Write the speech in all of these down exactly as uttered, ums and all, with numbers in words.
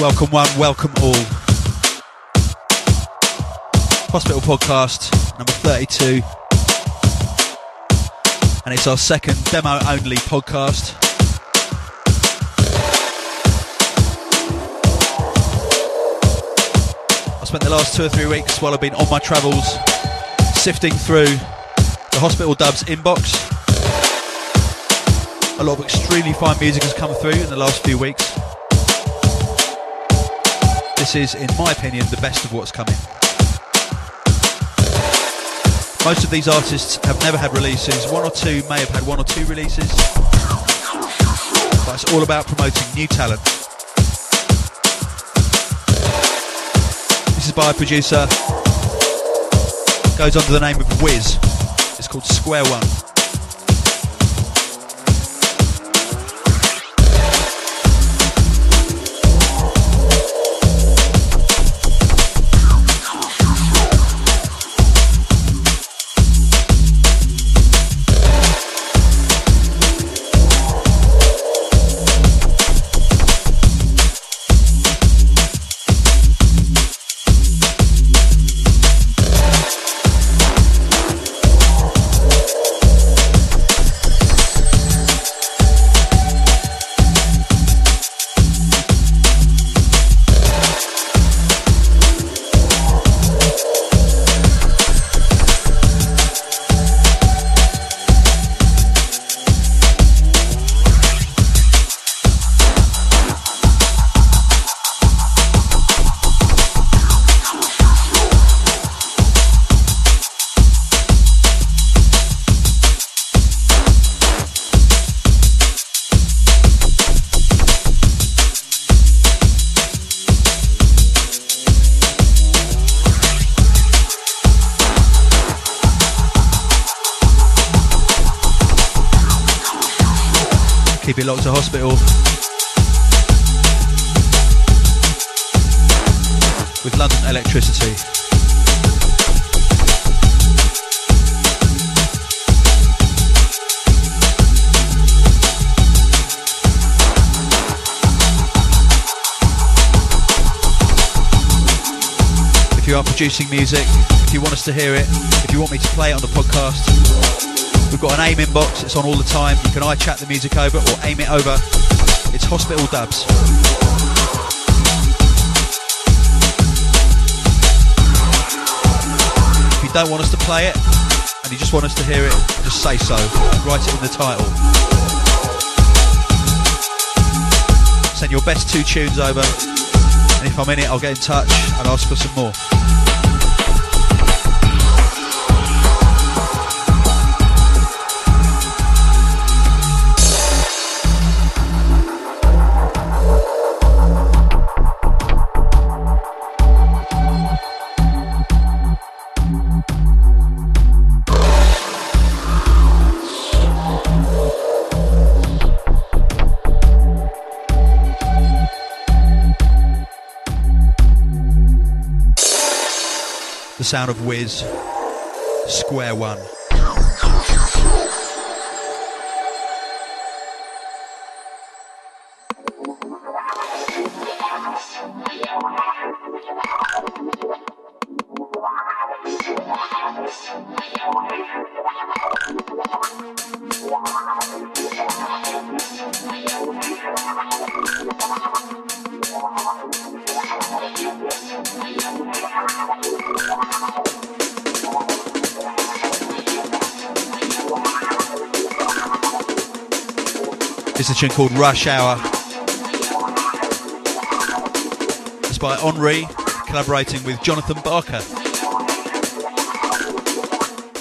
Welcome one, welcome all. Hospital Podcast number thirty-two. And it's our second demo-only podcast. I spent the last two or three weeks while I've been on my travels sifting through the Hospital Dubs inbox. A lot of extremely fine music has come through in the last few weeks. This is, in my opinion, the best of what's coming. Most of these artists have never had releases. One or two may have had one or two releases. But it's all about promoting new talent. This is by a producer. Goes under the name of Wiz. It's called Square One. Keep it locked to Hospital with London Electricity. If you are producing music, if you want us to hear it, if you want me to play it on the podcast, we've got an AIM inbox, it's on all the time. You can iChat the music over or AIM it over. It's Hospital Dubs. If you don't want us to play it and you just want us to hear it, just say so. Write it in the title. Send your best two tunes over, and if I'm in it, I'll get in touch and ask for some more. The sound of Wiz, Square One. It's a tune called Rush Hour. It's by Henri, collaborating with Jonathan Barker.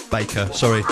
Baker, sorry.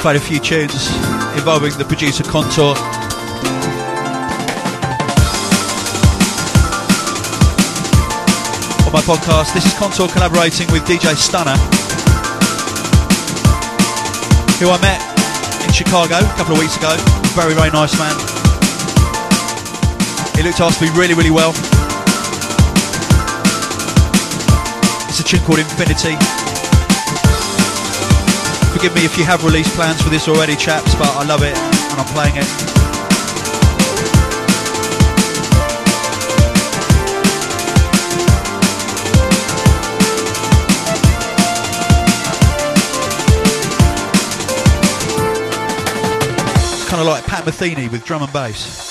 played a few tunes involving the producer Contour. On my podcast, this is Contour collaborating with D J Stunner, who I met in Chicago a couple of weeks ago. Very, very nice man. He looked after me really, really well. It's a tune called Infinity. Forgive me if you have release plans for this already, chaps, but I love it and I'm playing it. It's kind of like Pat Metheny with drum and bass.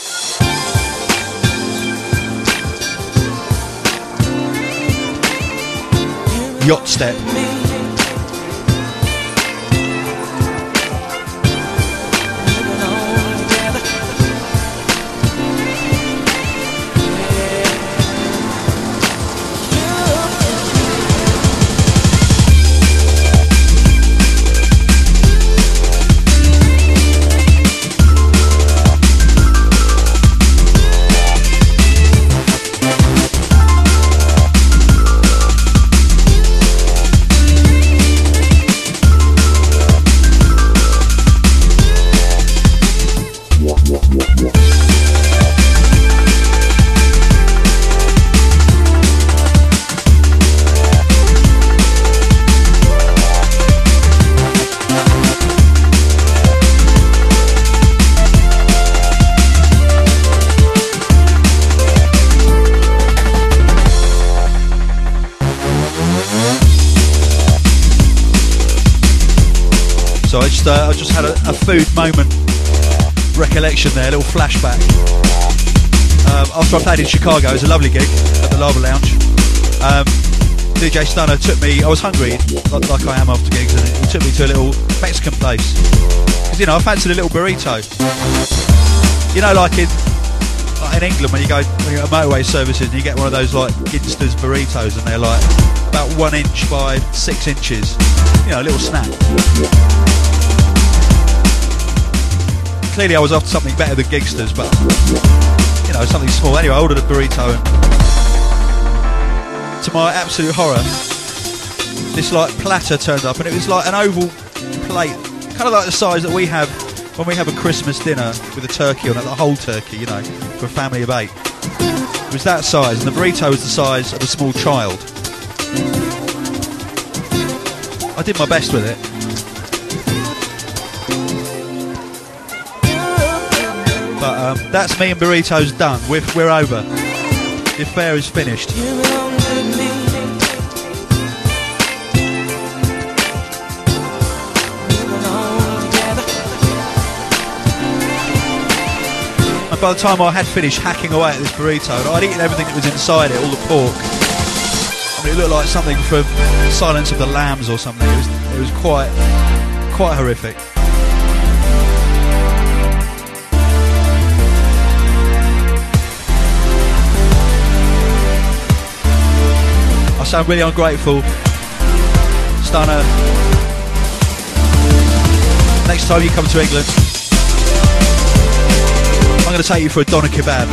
Yacht step. Uh, I just had a, a food moment recollection there, a little flashback. Um, after I played in Chicago, it was a lovely gig at the Lava Lounge. Um, D J Stunner took me, I was hungry, like, like I am after gigs, and he took me to a little Mexican place. Because, you know, I fancied a little burrito. You know, like in, like in England, when you go to motorway services and you get one of those, like, Ginsters burritos, and they're like about one inch by six inches. You know, a little snack. Clearly I was after something better than Gigsters, but, you know, something small. Anyway, I ordered a burrito, and to my absolute horror, this, like, platter turned up, and it was like an oval plate, kind of like the size that we have when we have a Christmas dinner with a turkey on it, like a whole turkey, you know, for a family of eight. It was that size, and the burrito was the size of a small child. I did my best with it. But um, that's me and burritos done. We're, we're over. The affair is finished. And by the time I had finished hacking away at this burrito, I'd eaten everything that was inside it, all the pork. I mean, it looked like something from Silence of the Lambs or something. It was, it was quite, quite horrific. I sound really ungrateful, Stunner. Next time you come to England, I'm going to take you for a doner kebab.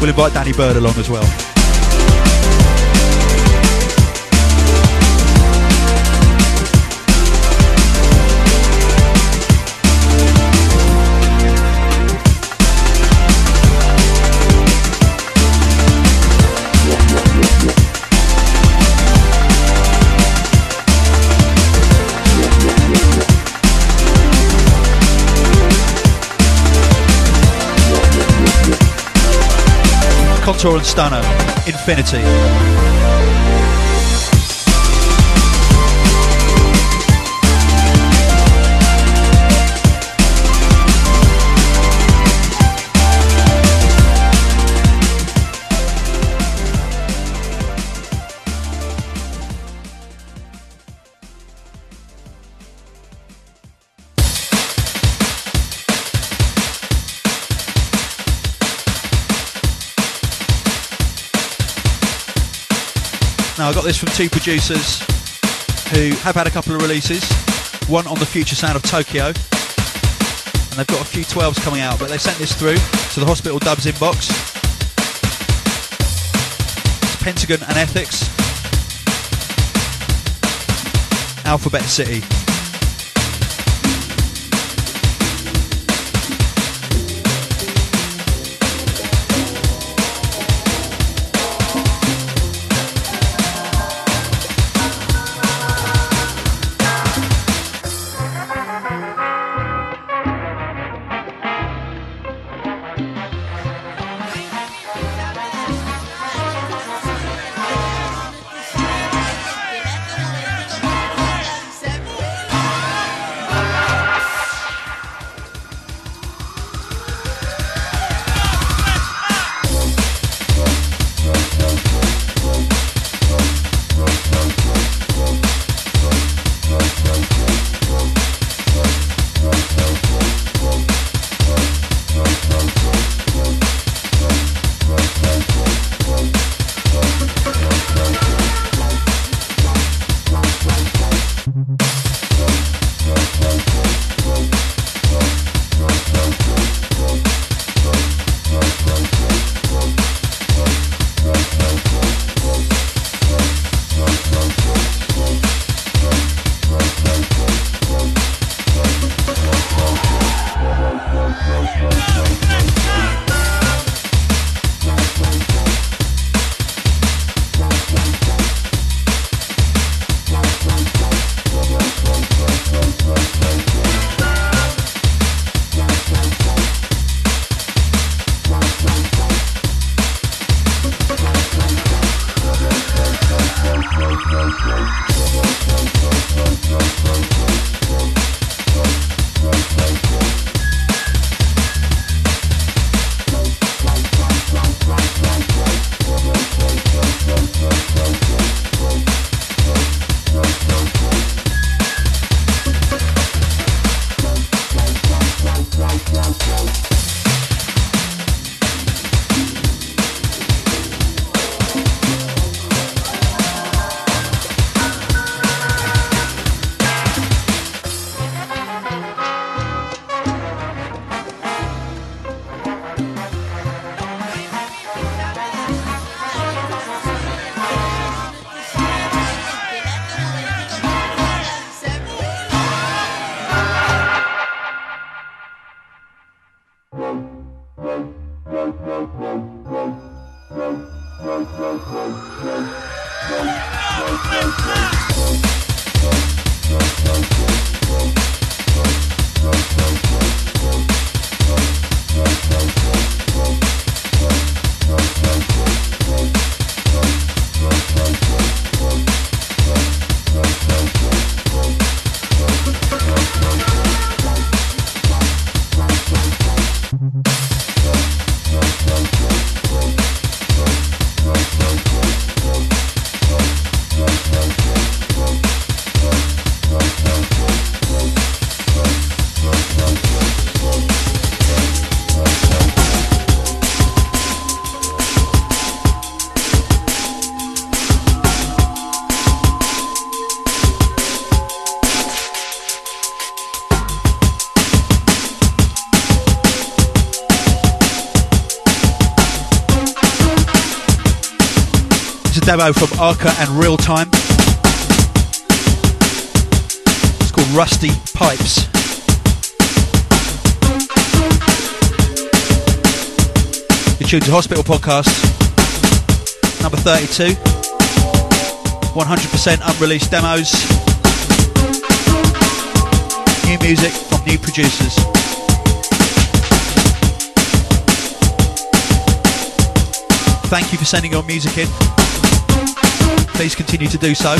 We'll invite Danny Byrd along as well. Contour and Stunner, Infinity. Now, I got this from two producers who have had a couple of releases, one on the Future Sound of Tokyo, and they've got a few twelves coming out, but they sent this through to the Hospital Dubs inbox. It's Pentagon and Ethics, Alphabet City. Demo from Arca and Real Time. It's called Rusty Pipes. You're tuned to Hospital Podcast number thirty-two. one hundred percent unreleased demos. New music from new producers. Thank you for sending your music in. Please continue to do so.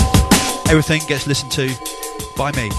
Everything gets listened to by me.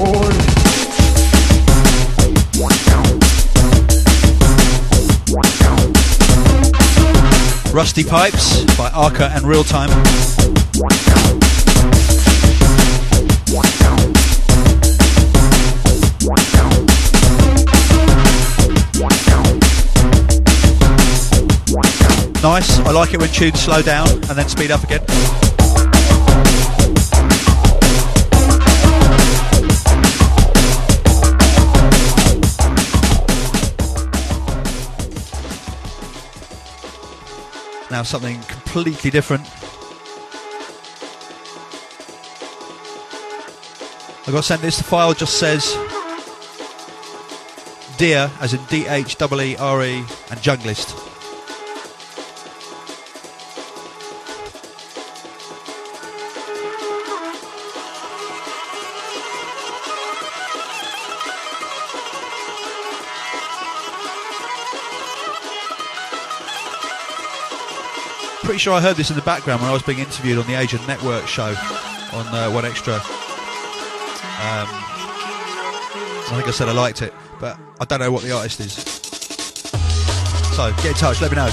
boy. Rusty Pipes by Arca and Real Time. Nice, I like it when tunes slow down and then speed up again. Now something completely different. I got sent this, the file just says Dear, as in D H E E R E, and Junglist. Pretty sure I heard this in the background when I was being interviewed on the Asian Network show on uh, One Extra. Um, I think I said I liked it, but I don't know what the artist is. So get in touch, let me know.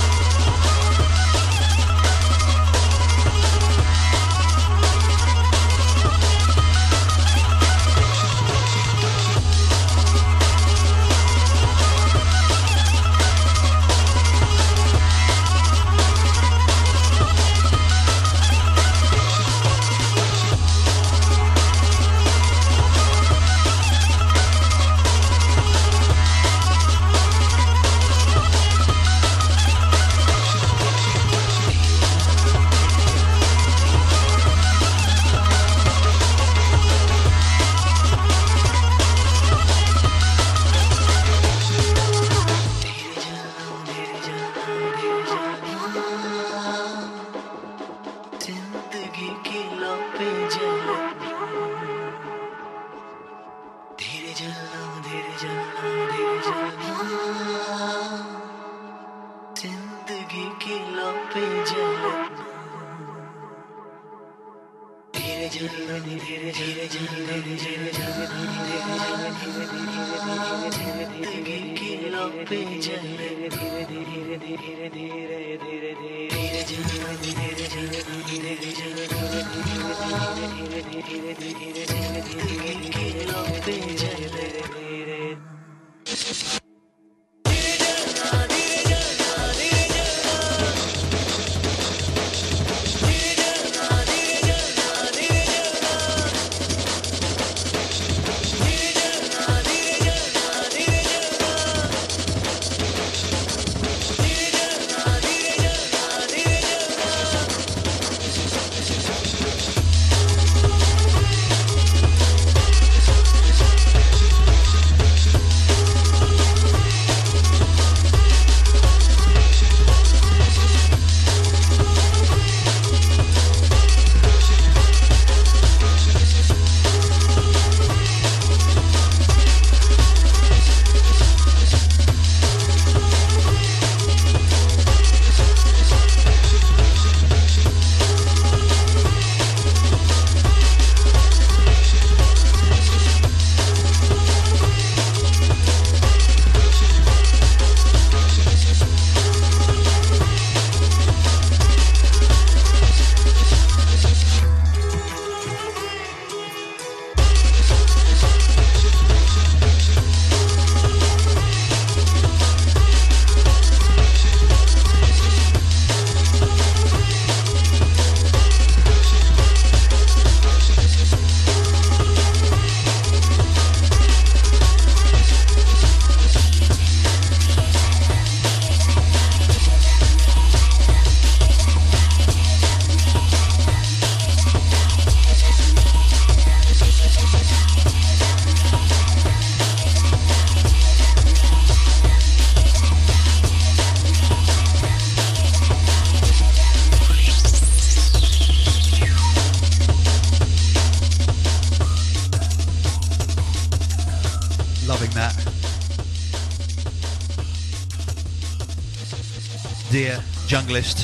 Junglist.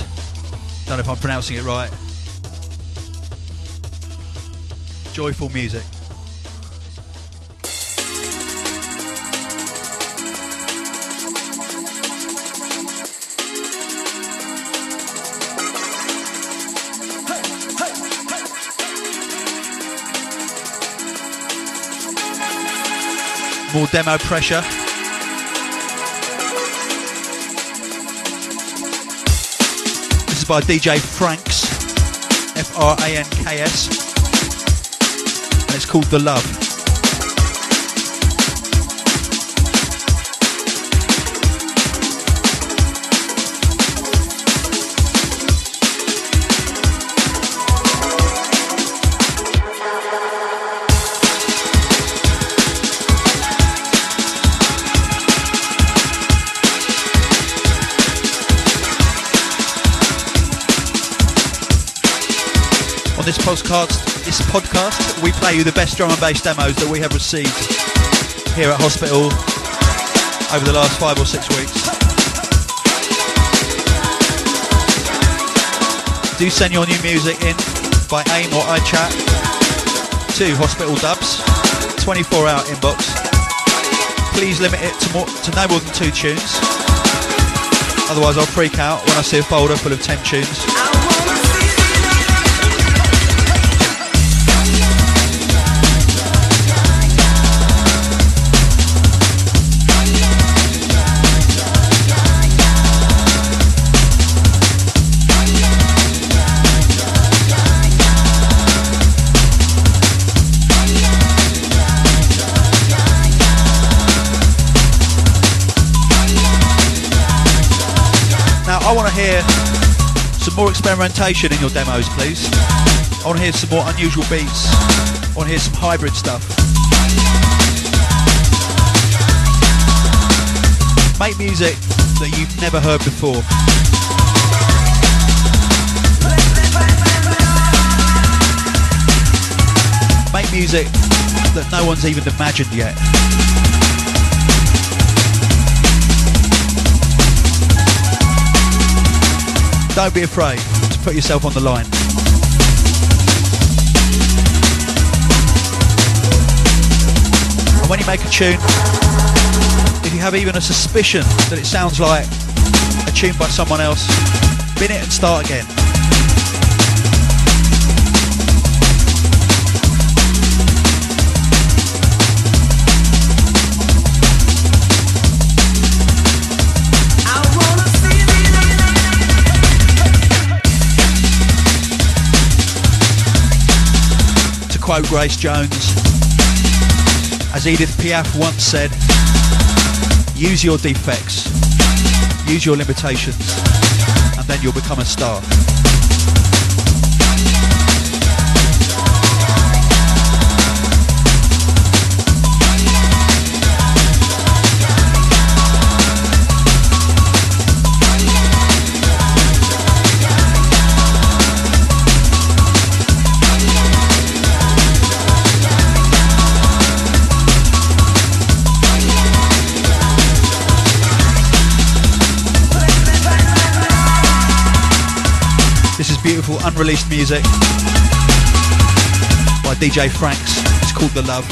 Don't know if I'm pronouncing it right. Joyful music. More demo pressure. This is by D J Franks, F R A N K S, and it's called The Love. On this podcast, this podcast, we play you the best drum and bass demos that we have received here at Hospital over the last five or six weeks. Do send your new music in by AIM or iChat to Hospital Dubs, twenty-four hour inbox. Please limit it to, more, to no more than two tunes. Otherwise, I'll freak out when I see a folder full of ten tunes. I want to hear some more experimentation in your demos, please. I want to hear some more unusual beats. I want to hear some hybrid stuff. Make music that you've never heard before. Make music that no one's even imagined yet. Don't be afraid to put yourself on the line. And when you make a tune, if you have even a suspicion that it sounds like a tune by someone else, bin it and start again. Quote Grace Jones, as Edith Piaf once said, use your defects, use your limitations, and then you'll become a star. This is beautiful, unreleased music by D J Franks. It's called The Love.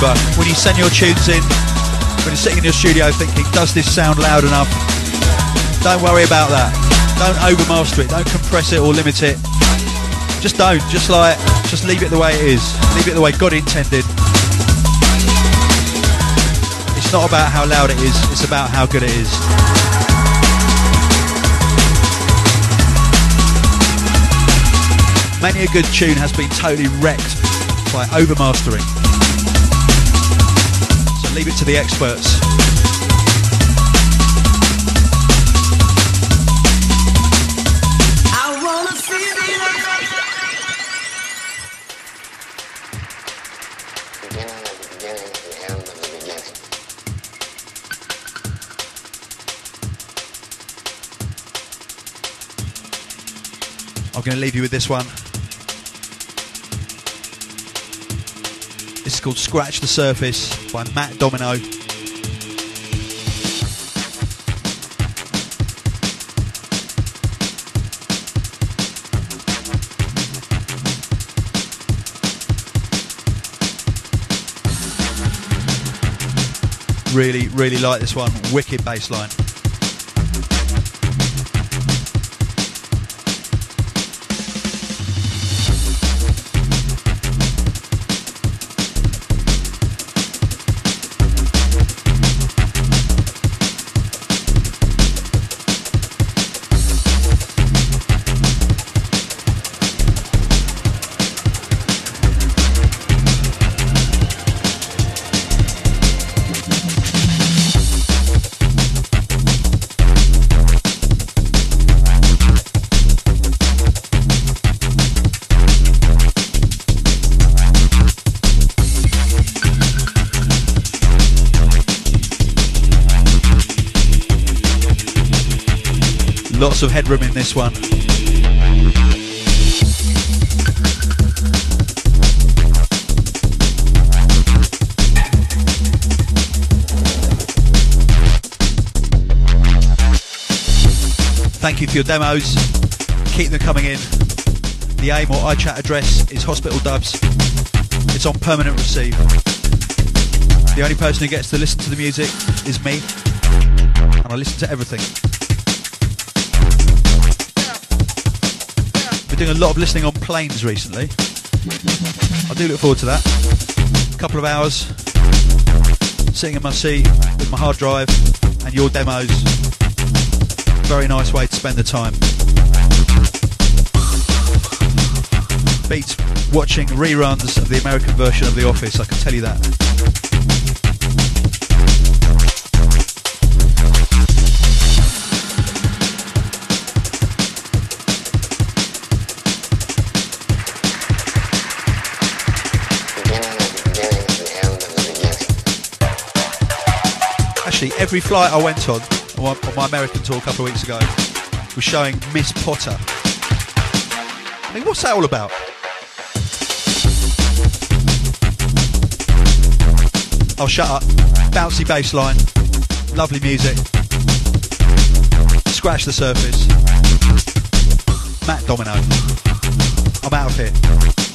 remember, when you send your tunes in, when you're sitting in your studio thinking, does this sound loud enough? Don't worry about that. Don't overmaster it. Don't compress it or limit it. Just don't. Just like, just leave it the way it is. Leave it the way God intended. It's not about how loud it is. It's about how good it is. Many a good tune has been totally wrecked by overmastering. So leave it to the experts. I'm going to leave you with this one. It's called Scratch the Surface by Matt Domino. Really, really like this one. Wicked bass line. Lots of headroom in this one. Thank you for your demos. Keep them coming in. The AIM or iChat address is Hospital Dubs. It's on permanent receive. The only person who gets to listen to the music is me, and I listen to everything. We're doing a lot of listening on planes recently. I do look forward to that. A couple of hours sitting in my seat with my hard drive and your demos. Very nice way to spend the time. Beats watching reruns of the American version of The Office, I can tell you that. Every flight I went on, on my American tour a couple of weeks ago, was showing Miss Potter. I mean, what's that all about? Oh, shut up. Bouncy bass line. Lovely music. Scratch the Surface. Matt Domino. I'm out of here.